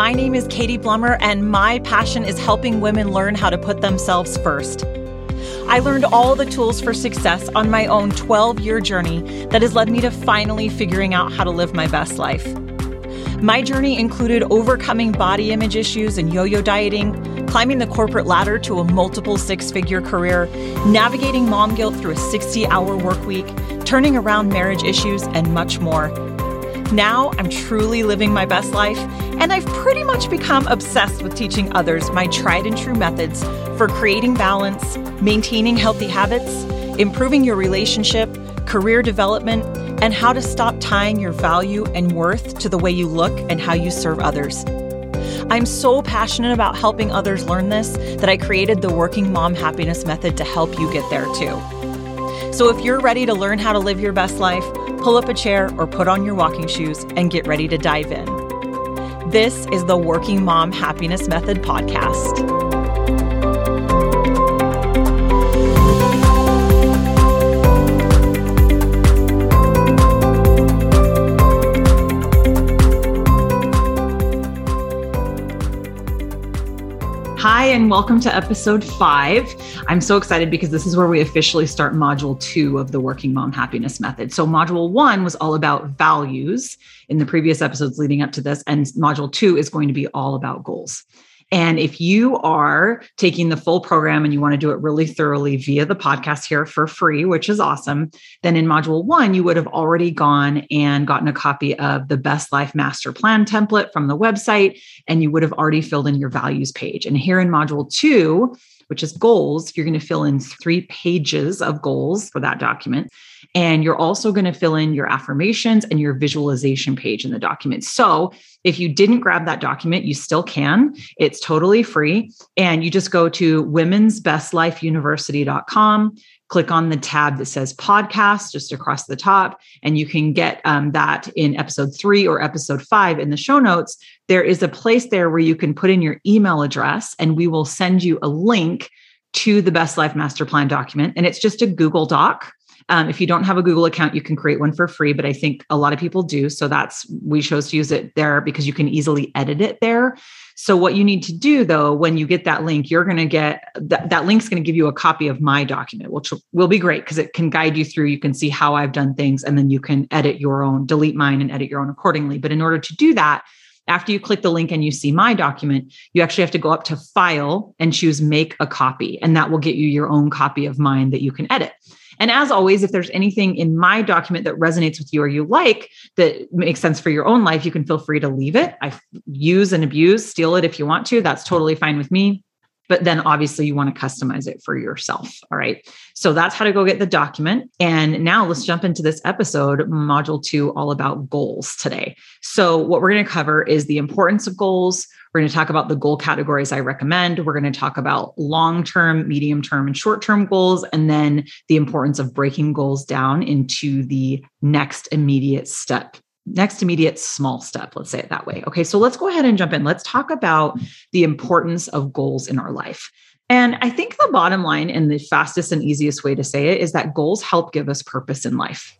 My name is Katy Blommer, and my passion is helping women learn how to put themselves first. I learned all the tools for success on my own 12-year journey that has led me to finally figuring out how to live my best life. My journey included overcoming body image issues and yo-yo dieting, climbing the corporate ladder to a multiple six-figure career, navigating mom guilt through a 60-hour work week, turning around marriage issues, and much more. Now I'm truly living my best life, and I've pretty much become obsessed with teaching others my tried and true methods for creating balance, maintaining healthy habits, improving your relationship, career development, and how to stop tying your value and worth to the way you look and how you serve others. I'm so passionate about helping others learn this that I created the Working Mom Happiness Method to help you get there too. So if you're ready to learn how to live your best life, pull up a chair or put on your walking shoes and get ready to dive in. This is the Working Mom Happiness Method podcast. Hi, and welcome to episode 5. I'm so excited because this is where we officially start module 2 of the Working Mom Happiness Method. So module 1 was all about values in the previous episodes leading up to this, and module 2 is going to be all about goals. And if you are taking the full program and you want to do it really thoroughly via the podcast here for free, which is awesome, then in module 1, you would have already gone and gotten a copy of the Best Life Master Plan template from the website, and you would have already filled in your values page. And here in module 2, which is goals, you're going to fill in 3 pages of goals for that document. And you're also going to fill in your affirmations and your visualization page in the document. So if you didn't grab that document, you still can. It's totally free. And you just go to womensbestlifeuniversity.com, click on the tab that says podcast just across the top, and you can get that in episode 3 or episode 5 in the show notes. There is a place there where you can put in your email address, and we will send you a link to the Best Life Master Plan document. And it's just a Google Doc. If you don't have a Google account, you can create one for free, but I think a lot of people do. So we chose to use it there because you can easily edit it there. So what you need to do though, when you get that link, you're going to get that link's going to give you a copy of my document, which will be great because it can guide you through. You can see how I've done things, and then you can edit your own, delete mine and edit your own accordingly. But in order to do that, after you click the link and you see my document, you actually have to go up to File and choose Make a Copy, and that will get you your own copy of mine that you can edit. And as always, if there's anything in my document that resonates with you or you like that makes sense for your own life, you can feel free to leave it. I use and abuse, steal it if you want to. That's totally fine with me. But then obviously you want to customize it for yourself. All right. So that's how to go get the document. And now let's jump into this episode, module 2, all about goals today. So what we're going to cover is the importance of goals. We're going to talk about the goal categories I recommend. We're going to talk about long-term, medium-term, and short-term goals, and then the importance of breaking goals down into the next immediate small step. Let's say it that way. Okay. So let's go ahead and jump in. Let's talk about the importance of goals in our life. And I think the bottom line and the fastest and easiest way to say it is that goals help give us purpose in life.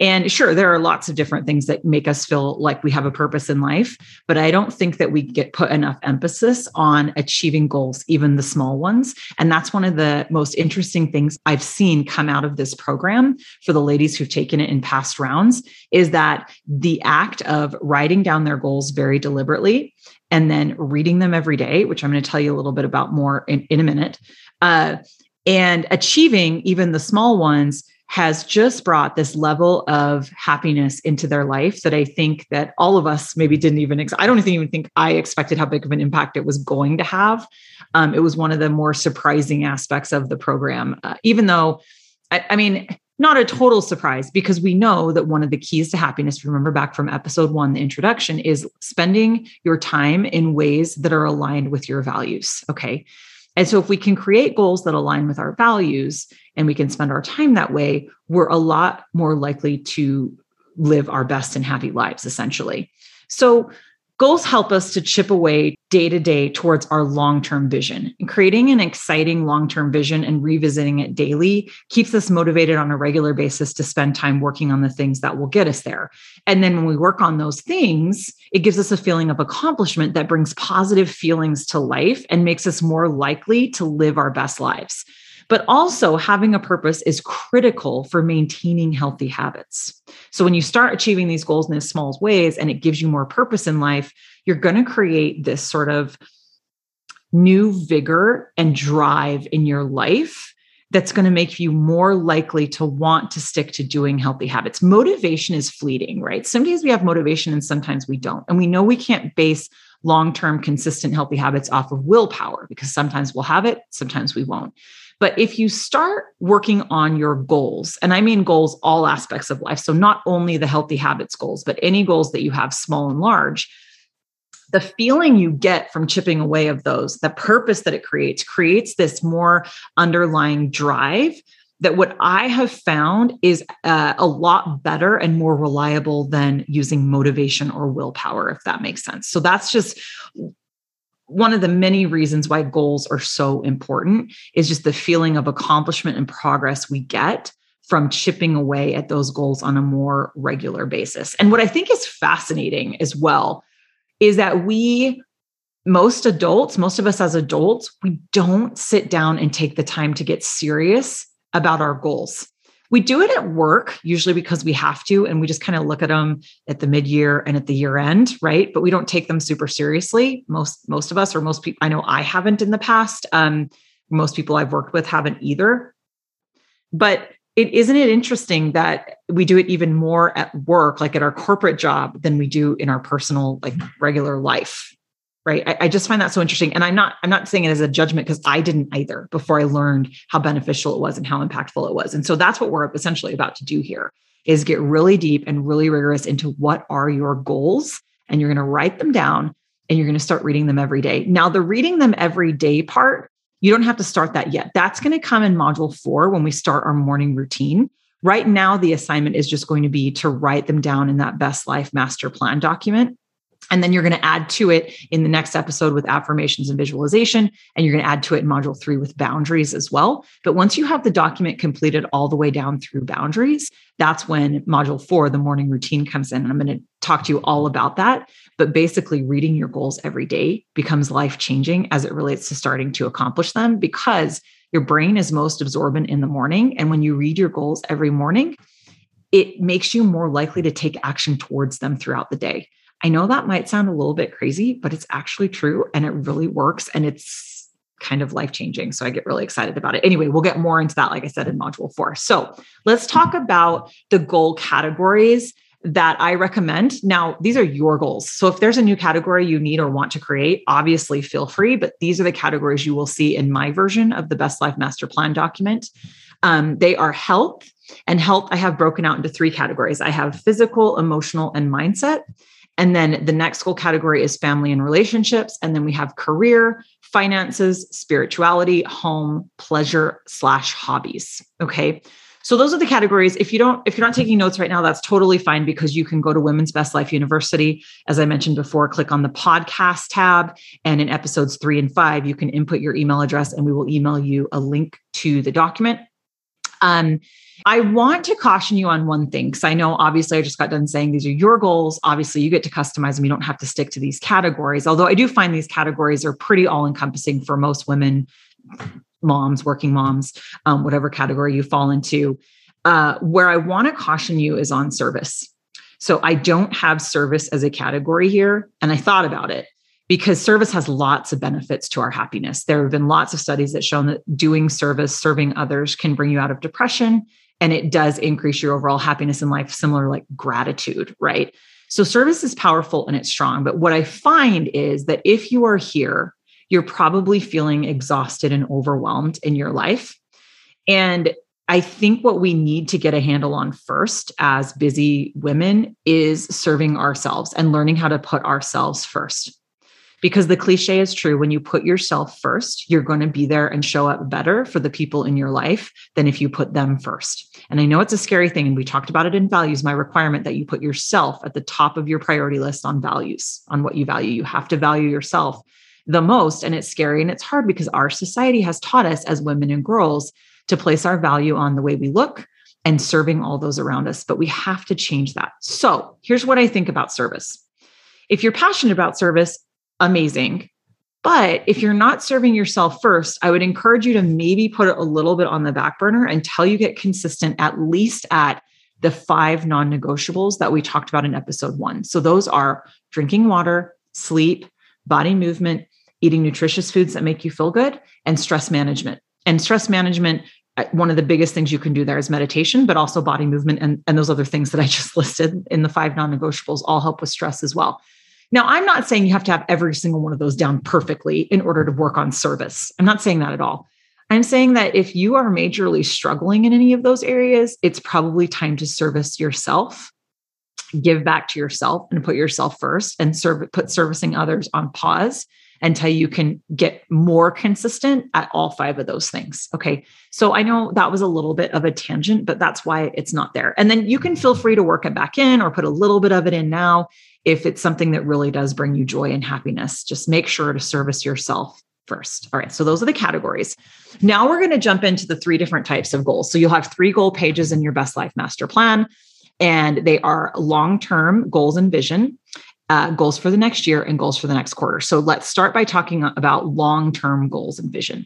And sure, there are lots of different things that make us feel like we have a purpose in life, but I don't think that we get put enough emphasis on achieving goals, even the small ones. And that's one of the most interesting things I've seen come out of this program for the ladies who've taken it in past rounds, is that the act of writing down their goals very deliberately and then reading them every day, which I'm going to tell you a little bit about more in a minute, and achieving even the small ones has just brought this level of happiness into their life that I think that all of us maybe didn't even, I don't even think I expected how big of an impact it was going to have. It was one of the more surprising aspects of the program, even though, I mean, not a total surprise, because we know that one of the keys to happiness, remember back from episode 1, the introduction, is spending your time in ways that are aligned with your values. Okay. And so if we can create goals that align with our values and we can spend our time that way, we're a lot more likely to live our best and happy lives, essentially. So Goals help us to chip away day to day towards our long-term vision, and creating an exciting long-term vision and revisiting it daily keeps us motivated on a regular basis to spend time working on the things that will get us there. And then when we work on those things, it gives us a feeling of accomplishment that brings positive feelings to life and makes us more likely to live our best lives. But also having a purpose is critical for maintaining healthy habits. So when you start achieving these goals in small ways and it gives you more purpose in life, you're going to create this sort of new vigor and drive in your life that's going to make you more likely to want to stick to doing healthy habits. Motivation is fleeting, right? Some days we have motivation and sometimes we don't. And we know we can't base long-term consistent healthy habits off of willpower because sometimes we'll have it, sometimes we won't. But if you start working on your goals, and I mean goals, all aspects of life, so not only the healthy habits goals, but any goals that you have, small and large, the feeling you get from chipping away of those, the purpose that it creates this more underlying drive that what I have found is a lot better and more reliable than using motivation or willpower, if that makes sense. So that's just one of the many reasons why goals are so important, is just the feeling of accomplishment and progress we get from chipping away at those goals on a more regular basis. And what I think is fascinating as well is that most of us as adults, we don't sit down and take the time to get serious about our goals. We do it at work, usually because we have to, and we just kind of look at them at the mid-year and at the year end, right? But we don't take them super seriously. Most of us, or most people, I know I haven't in the past. Most people I've worked with haven't either. But isn't it interesting that we do it even more at work, like at our corporate job, than we do in our personal, like regular life, right? I just find that so interesting. And I'm not saying it as a judgment, because I didn't either before I learned how beneficial it was and how impactful it was. And so that's what we're essentially about to do here, is get really deep and really rigorous into what are your goals, and you're going to write them down and you're going to start reading them every day. Now, the reading them every day part, you don't have to start that yet. That's going to come in module 4 when we start our morning routine. Right now, the assignment is just going to be to write them down in that Best Life Master Plan document. And then you're going to add to it in the next episode with affirmations and visualization. And you're going to add to it in module 3 with boundaries as well. But once you have the document completed all the way down through boundaries, that's when module 4, the morning routine, comes in. And I'm going to talk to you all about that. But basically, reading your goals every day becomes life-changing as it relates to starting to accomplish them, because your brain is most absorbent in the morning. And when you read your goals every morning, it makes you more likely to take action towards them throughout the day. I know that might sound a little bit crazy, but it's actually true and it really works, and it's kind of life-changing. So I get really excited about it. Anyway, we'll get more into that, like I said, in module 4. So let's talk about the goal categories that I recommend. Now, these are your goals. So if there's a new category you need or want to create, obviously feel free, but these are the categories you will see in my version of the Best Life Master Plan document. They are health, and health I have broken out into 3 categories. I have physical, emotional, and mindset. And then the next goal category is family and relationships. And then we have career, finances, spirituality, home, pleasure/hobbies. Okay. So those are the categories. If you're not taking notes right now, that's totally fine, because you can go to Women's Best Life University. As I mentioned before, click on the podcast tab, and in episodes 3 and 5, you can input your email address and we will email you a link to the document. I want to caution you on one thing, because I know, obviously, I just got done saying these are your goals. Obviously, you get to customize them. You don't have to stick to these categories, although I do find these categories are pretty all-encompassing for most women, moms, working moms, whatever category you fall into. Where I want to caution you is on service. So I don't have service as a category here, and I thought about it, because service has lots of benefits to our happiness. There have been lots of studies that show that doing service, serving others, can bring you out of depression, and it does increase your overall happiness in life, similar like gratitude, right? So service is powerful and it's strong. But what I find is that if you are here, you're probably feeling exhausted and overwhelmed in your life. And I think what we need to get a handle on first as busy women is serving ourselves and learning how to put ourselves first. because the cliche is true. When you put yourself first, you're going to be there and show up better for the people in your life than if you put them first. And I know it's a scary thing. And we talked about it in values, my requirement that you put yourself at the top of your priority list on values, on what you value. You have to value yourself the most. And it's scary and it's hard because our society has taught us as women and girls to place our value on the way we look and serving all those around us. But we have to change that. So here's what I think about service. If you're passionate about service, amazing. But if you're not serving yourself first, I would encourage you to maybe put it a little bit on the back burner until you get consistent, at least at the 5 non-negotiables that we talked about in episode 1. So those are drinking water, sleep, body movement, eating nutritious foods that make you feel good, and stress management. And stress management, one of the biggest things you can do there is meditation, but also body movement and those other things that I just listed in the 5 non-negotiables all help with stress as well. Now, I'm not saying you have to have every single one of those down perfectly in order to work on service. I'm not saying that at all. I'm saying that if you are majorly struggling in any of those areas, it's probably time to service yourself, give back to yourself and put yourself first and put servicing others on pause until you can get more consistent at all 5 of those things. Okay. So I know that was a little bit of a tangent, but that's why it's not there. And then you can feel free to work it back in or put a little bit of it in now if it's something that really does bring you joy and happiness. Just make sure to service yourself first. All right. So those are the categories. Now we're going to jump into the 3 different types of goals. So you'll have 3 goal pages in your Best Life Master Plan, and they are long-term goals and vision, goals for the next year, and goals for the next quarter. So let's start by talking about long-term goals and vision.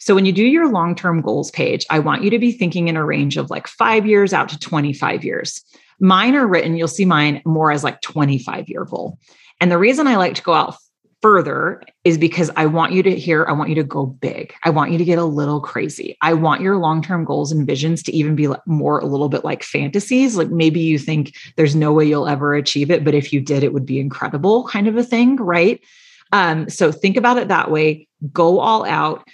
So when you do your long-term goals page, I want you to be thinking in a range of like 5 years out to 25 years. Mine are written, you'll see mine more as like 25-year goal. And the reason I like to go out further is because I want you to go big. I want you to get a little crazy. I want your long-term goals and visions to even be more a little bit like fantasies. Like maybe you think there's no way you'll ever achieve it, but if you did, it would be incredible kind of a thing, right? So think about it that way. Go all out.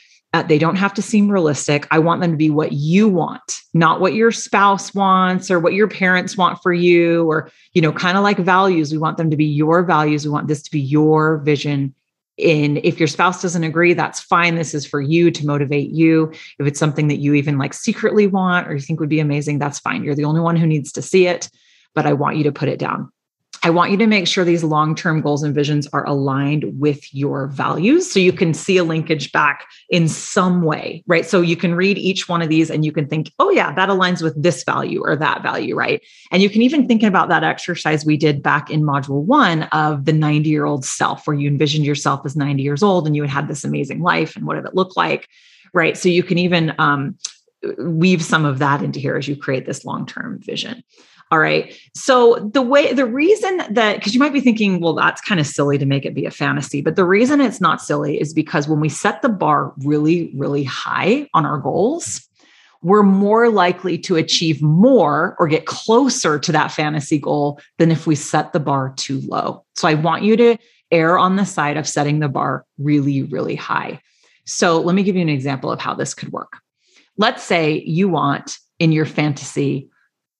They don't have to seem realistic. I want them to be what you want, not what your spouse wants or what your parents want for you, or, kind of like values. We want them to be your values. We want this to be your vision. And if your spouse doesn't agree, that's fine. This is for you to motivate you. If it's something that you even like secretly want, or you think would be amazing, that's fine. You're the only one who needs to see it, but I want you to put it down. I want you to make sure these long-term goals and visions are aligned with your values so you can see a linkage back in some way, right? So you can read each one of these and you can think, oh yeah, that aligns with this value or that value, right? And you can even think about that exercise we did back in module 1 of the 90-year-old self, where you envisioned yourself as 90 years old and you had this amazing life and what did it look like, right? So you can even weave some of that into here as you create this long-term vision. All right. So the reason that, because you might be thinking, well, that's kind of silly to make it be a fantasy, but the reason it's not silly is because when we set the bar really, really high on our goals, we're more likely to achieve more or get closer to that fantasy goal than if we set the bar too low. So I want you to err on the side of setting the bar really, really high. So let me give you an example of how this could work. Let's say you want in your fantasy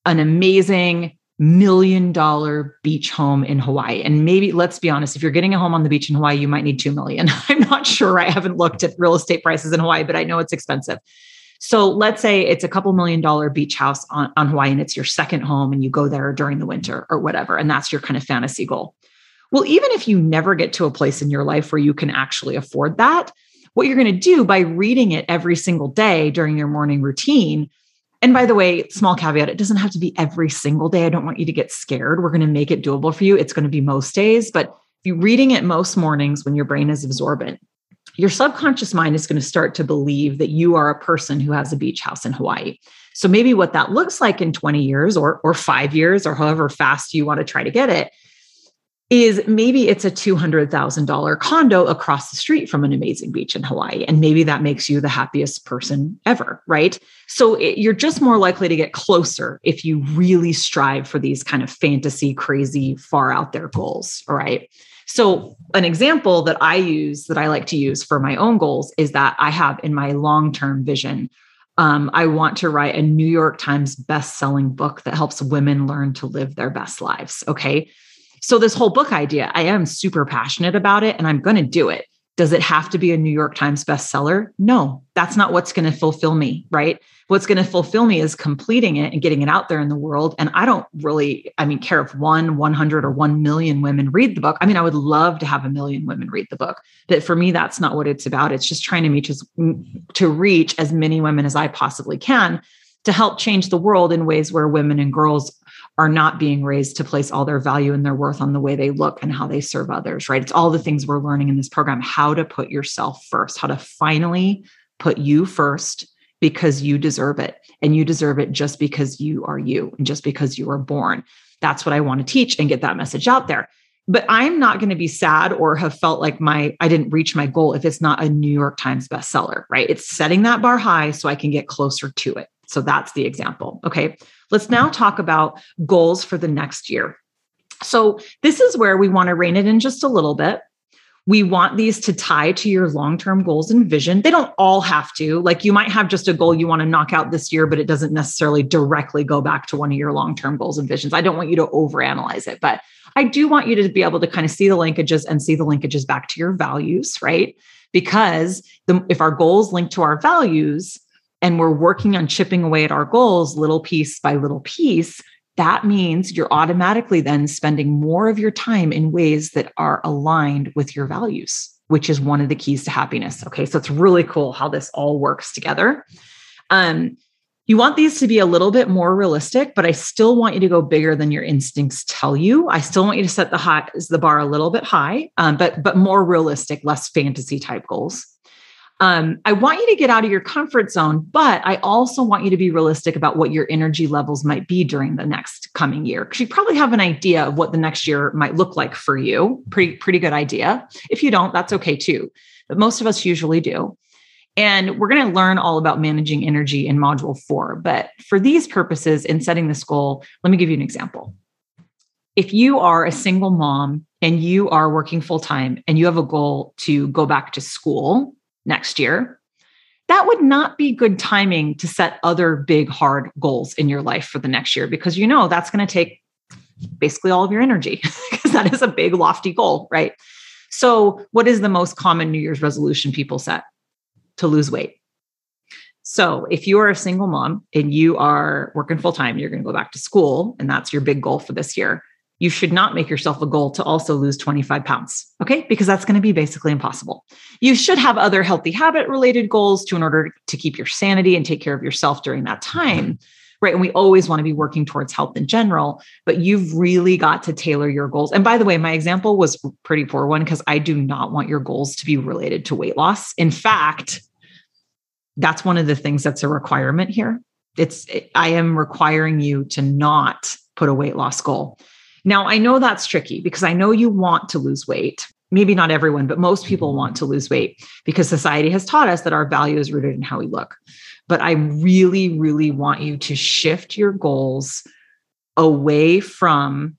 an amazing $1 million beach home in Hawaii. And maybe, let's be honest, if you're getting a home on the beach in Hawaii, you might need $2 million. I'm not sure. I haven't looked at real estate prices in Hawaii, but I know it's expensive. So let's say it's a couple $1 million beach house on Hawaii, and it's your second home and you go there during the winter or whatever. And that's your kind of fantasy goal. Well, even if you never get to a place in your life where you can actually afford that, what you're going to do by reading it every single day during your morning routine. And by the way, small caveat, it doesn't have to be every single day. I don't want you to get scared. We're going to make it doable for you. It's going to be most days, but you're reading it most mornings when your brain is absorbent. Your subconscious mind is going to start to believe that you are a person who has a beach house in Hawaii. So maybe what that looks like in 20 years or 5 years or however fast you want to try to get it is maybe it's a $200,000 condo across the street from an amazing beach in Hawaii. And maybe that makes you the happiest person ever, right? So you're just more likely to get closer if you really strive for these kind of fantasy, crazy, far out there goals, all right? So an example that I use, that I like to use for my own goals, is that I have in my long-term vision, I want to write a New York Times best-selling book that helps women learn to live their best lives, okay? So this whole book idea, I am super passionate about it and I'm going to do it. Does it have to be a New York Times bestseller? No, that's not what's going to fulfill me, right? What's going to fulfill me is completing it and getting it out there in the world. And I don't really, care if 100 or 1 million women read the book. I would love to have 1 million women read the book, but for me, that's not what it's about. It's just trying to reach as many women as I possibly can to help change the world in ways where women and girls are not being raised to place all their value and their worth on the way they look and how they serve others, right? It's all the things we're learning in this program, how to put yourself first, how to finally put you first because you deserve it. And you deserve it just because you are you and just because you were born. That's what I want to teach and get that message out there. But I'm not going to be sad or have felt like I didn't reach my goal if it's not a New York Times bestseller, right? It's setting that bar high so I can get closer to it. So that's the example. Okay. Let's now talk about goals for the next year. So this is where we want to rein it in just a little bit. We want these to tie to your long-term goals and vision. They don't all have to. Like you might have just a goal you want to knock out this year, but it doesn't necessarily directly go back to one of your long-term goals and visions. I don't want you to overanalyze it, but I do want you to be able to kind of see the linkages and see the linkages back to your values, right? Because if our goals link to our values, and we're working on chipping away at our goals little piece by little piece, that means you're automatically then spending more of your time in ways that are aligned with your values, which is one of the keys to happiness. Okay, so it's really cool how this all works together. You want these to be a little bit more realistic, but I still want you to go bigger than your instincts tell you. I still want you to set the bar a little bit high, but more realistic, less fantasy type goals. I want you to get out of your comfort zone, but I also want you to be realistic about what your energy levels might be during the next coming year. Because you probably have an idea of what the next year might look like for you. Pretty good idea. If you don't, that's okay too. But most of us usually do. And we're going to learn all about managing energy in module 4. But for these purposes in setting this goal, let me give you an example. If you are a single mom and you are working full time and you have a goal to go back to school next year, that would not be good timing to set other big, hard goals in your life for the next year, because you know that's going to take basically all of your energy because that is a big, lofty goal, right? So what is the most common New Year's resolution people set? To lose weight. So if you are a single mom and you are working full time, you're going to go back to school and that's your big goal for this year, you should not make yourself a goal to also lose 25 pounds, okay? Because that's going to be basically impossible. You should have other healthy habit-related goals in order to keep your sanity and take care of yourself during that time, right? And we always want to be working towards health in general, but you've really got to tailor your goals. And by the way, my example was a pretty poor one because I do not want your goals to be related to weight loss. In fact, that's one of the things that's a requirement here. I am requiring you to not put a weight loss goal. Now, I know that's tricky because I know you want to lose weight. Maybe not everyone, but most people want to lose weight because society has taught us that our value is rooted in how we look. But I really, really want you to shift your goals away from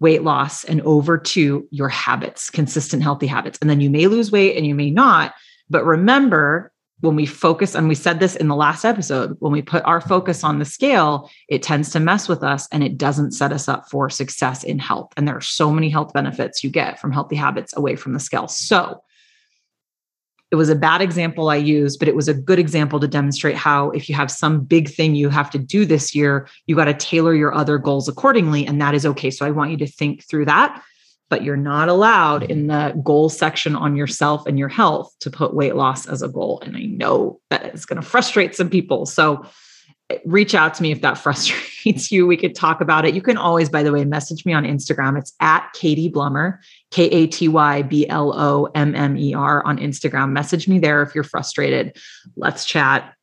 weight loss and over to your habits, consistent, healthy habits. And then you may lose weight and you may not. But remember, when we focus, and we said this in the last episode, when we put our focus on the scale, it tends to mess with us and it doesn't set us up for success in health. And there are so many health benefits you get from healthy habits away from the scale. So it was a bad example I used, but it was a good example to demonstrate how if you have some big thing you have to do this year, you got to tailor your other goals accordingly. And that is okay. So I want you to think through that. But you're not allowed in the goal section on yourself and your health to put weight loss as a goal. And I know that is going to frustrate some people. So reach out to me if that frustrates you. We could talk about it. You can always, by the way, message me on Instagram. It's at Katy Blommer, KATY BLOMMER on Instagram. Message me there if you're frustrated. Let's chat.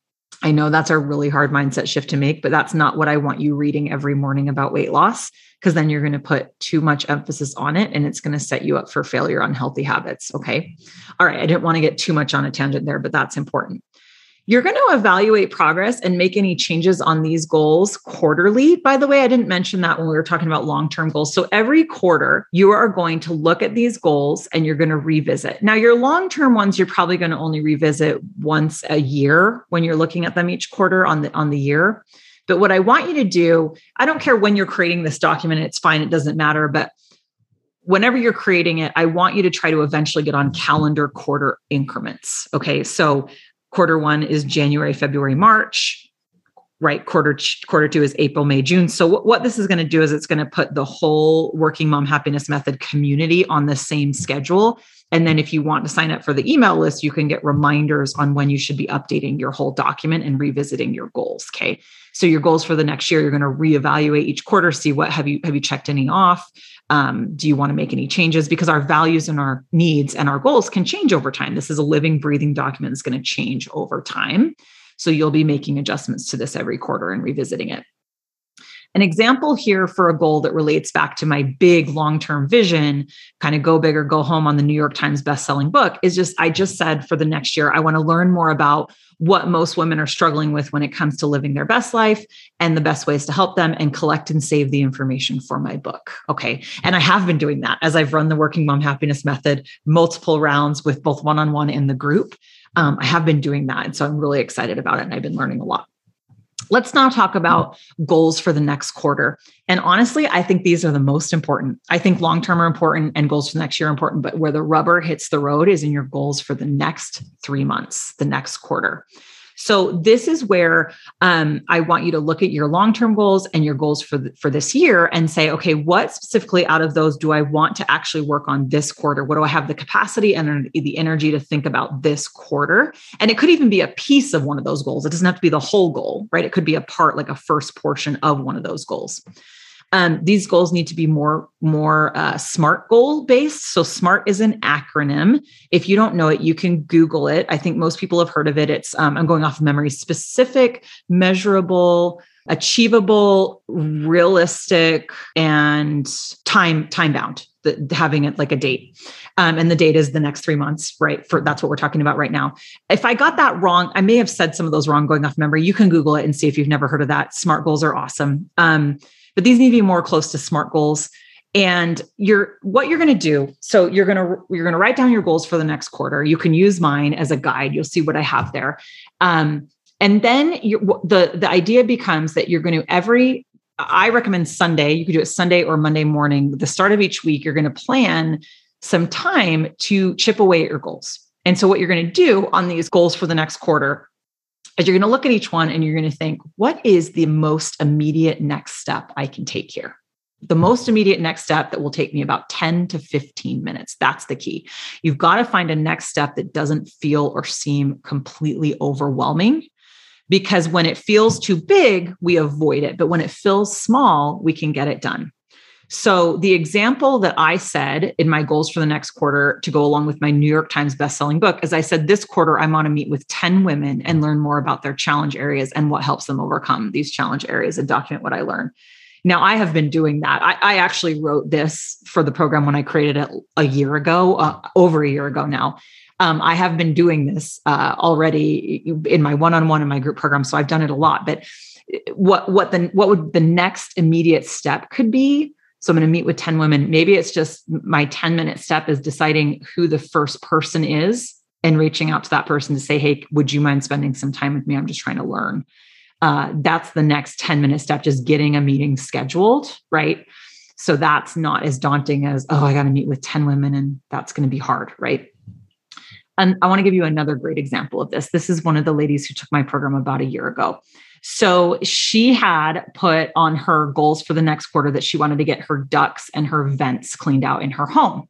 I know that's a really hard mindset shift to make, but that's not what I want you reading every morning about weight loss, because then you're going to put too much emphasis on it and it's going to set you up for failure on healthy habits. Okay. All right. I didn't want to get too much on a tangent there, but that's important. You're going to evaluate progress and make any changes on these goals quarterly. By the way, I didn't mention that when we were talking about long-term goals. So every quarter, you are going to look at these goals and you're going to revisit. Now, your long-term ones, you're probably going to only revisit once a year when you're looking at them each quarter on the year. But what I want you to do, I don't care when you're creating this document, it's fine, it doesn't matter. But whenever you're creating it, I want you to try to eventually get on calendar quarter increments. Okay. So quarter one is January, February, March, right? Quarter two is April, May, June. So what this is going to do is it's going to put the whole Working Mom Happiness Method community on the same schedule. And then if you want to sign up for the email list, you can get reminders on when you should be updating your whole document and revisiting your goals. Okay. So your goals for the next year, you're going to reevaluate each quarter, see what have you checked any off? Do you want to make any changes? Because our values and our needs and our goals can change over time. This is a living, breathing document that's going to change over time. So you'll be making adjustments to this every quarter and revisiting it. An example here for a goal that relates back to my big long-term vision, kind of go big or go home on the New York Times bestselling book, is I just said for the next year, I want to learn more about what most women are struggling with when it comes to living their best life and the best ways to help them, and collect and save the information for my book. Okay. And I have been doing that as I've run the Working Mom Happiness Method, multiple rounds with both one-on-one and the group. I have been doing that. And so I'm really excited about it. And I've been learning a lot. Let's now talk about goals for the next quarter. And honestly, I think these are the most important. I think long-term are important and goals for the next year are important, but where the rubber hits the road is in your goals for the next 3 months, the next quarter. So this is where I want you to look at your long-term goals and your goals for this year and say, okay, what specifically out of those do I want to actually work on this quarter? What do I have the capacity and the energy to think about this quarter? And it could even be a piece of one of those goals. It doesn't have to be the whole goal, right? It could be a part, like a first portion of one of those goals. These goals need to be more SMART goal based. So SMART is an acronym. If you don't know it, you can Google it. I think most people have heard of it. It's, I'm going off of memory, specific, measurable, achievable, realistic, and time bound, having it like a date. And the date is the next 3 months, right? That's what we're talking about right now. If I got that wrong, I may have said some of those wrong going off memory. You can Google it and see if you've never heard of that. SMART goals are awesome. But these need to be more close to SMART goals. And what you're going to do, so you're going to write down your goals for the next quarter. You can use mine as a guide. You'll see what I have there. And then the idea becomes that you're going to I recommend Sunday. You could do it Sunday or Monday morning. The start of each week, you're going to plan some time to chip away at your goals. And so what you're going to do on these goals for the next quarter is you're going to look at each one and you're going to think, what is the most immediate next step I can take here? The most immediate next step that will take me about 10 to 15 minutes. That's the key. You've got to find a next step that doesn't feel or seem completely overwhelming, because when it feels too big, we avoid it. But when it feels small, we can get it done. So the example that I said in my goals for the next quarter to go along with my New York Times bestselling book is I said, this quarter, I want to meet with 10 women and learn more about their challenge areas and what helps them overcome these challenge areas and document what I learn. Now, I have been doing that. I actually wrote this for the program when I created it over a year ago now. I have been doing this already in my one-on-one and my group program. So I've done it a lot, but what would the next immediate step could be? So I'm going to meet with 10 women. Maybe it's just my 10-minute step is deciding who the first person is and reaching out to that person to say, hey, would you mind spending some time with me? I'm just trying to learn. That's the next 10-minute step, just getting a meeting scheduled, right? So that's not as daunting as, oh, I got to meet with 10 women and that's going to be hard, right? And I want to give you another great example of this. This is one of the ladies who took my program about a year ago. So she had put on her goals for the next quarter that she wanted to get her ducts and her vents cleaned out in her home.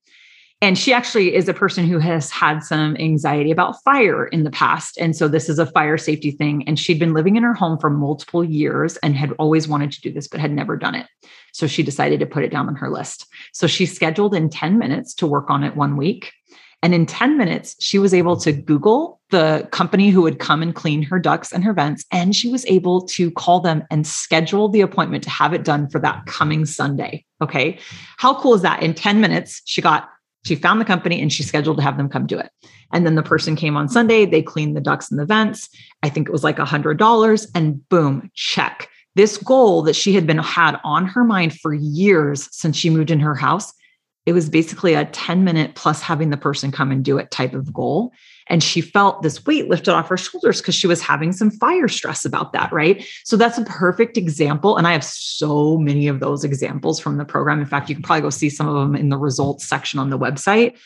And she actually is a person who has had some anxiety about fire in the past. And so this is a fire safety thing. And she'd been living in her home for multiple years and had always wanted to do this, but had never done it. So she decided to put it down on her list. So she scheduled in 10 minutes to work on it 1 week. And in 10 minutes, she was able to Google the company who would come and clean her ducts and her vents. And she was able to call them and schedule the appointment to have it done for that coming Sunday. Okay. How cool is that? In 10 minutes, she found the company and she scheduled to have them come do it. And then the person came on Sunday, they cleaned the ducts and the vents. I think it was like $100, and boom, check. This goal that she had on her mind for years since she moved in her house, it was basically a 10-minute plus having the person come and do it type of goal. And she felt this weight lifted off her shoulders because she was having some fire stress about that, right? So that's a perfect example. And I have so many of those examples from the program. In fact, you can probably go see some of them in the results section on the website.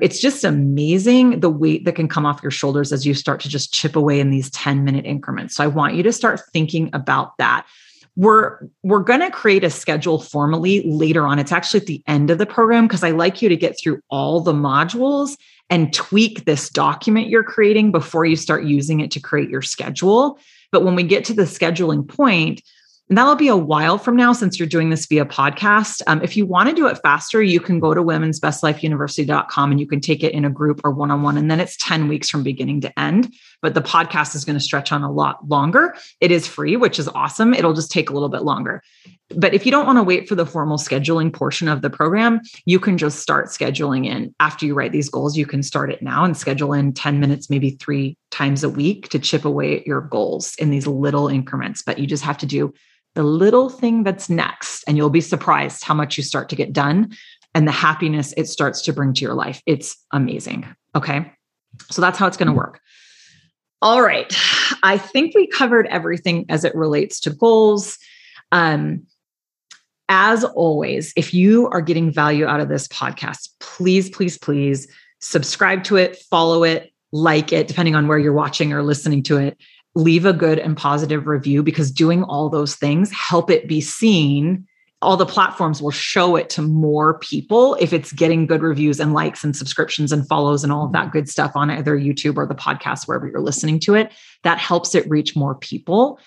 It's just amazing the weight that can come off your shoulders as you start to just chip away in these 10-minute increments. So I want you to start thinking about that. We're going to create a schedule formally later on. It's actually at the end of the program because I like you to get through all the modules and tweak this document you're creating before you start using it to create your schedule. But when we get to the scheduling point, and that'll be a while from now since you're doing this via podcast. If you want to do it faster, you can go to womensbestlifeuniversity.com and you can take it in a group or one-on-one. And then it's 10 weeks from beginning to end. But the podcast is going to stretch on a lot longer. It is free, which is awesome. It'll just take a little bit longer. But if you don't want to wait for the formal scheduling portion of the program, you can just start scheduling in. After you write these goals, you can start it now and schedule in 10 minutes, maybe 3 times a week to chip away at your goals in these little increments. But you just have to do the little thing that's next, and you'll be surprised how much you start to get done and the happiness it starts to bring to your life. It's amazing. Okay. So that's how it's going to work. All right. I think we covered everything as it relates to goals. As always, if you are getting value out of this podcast, please, please, please subscribe to it, follow it, like it, depending on where you're watching or listening to it. Leave a good and positive review because doing all those things help it be seen. All the platforms will show it to more people if it's getting good reviews and likes and subscriptions and follows and all of that good stuff on either YouTube or the podcast, wherever you're listening to it. That helps it reach more people.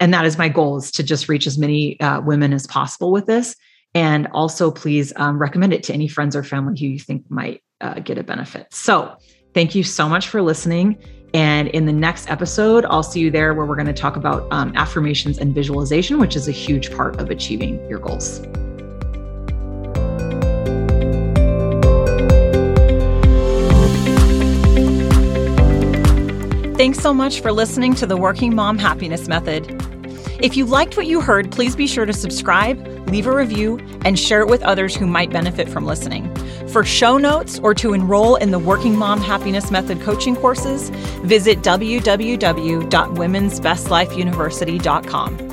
And that is my goal, is to just reach as many women as possible with this. And also please recommend it to any friends or family who you think might get a benefit. So thank you so much for listening. And in the next episode, I'll see you there where we're going to talk about affirmations and visualization, which is a huge part of achieving your goals. Thanks so much for listening to the Working Mom Happiness Method. If you liked what you heard, please be sure to subscribe, leave a review, and share it with others who might benefit from listening. For show notes or to enroll in the Working Mom Happiness Method coaching courses, visit www.womensbestlifeuniversity.com.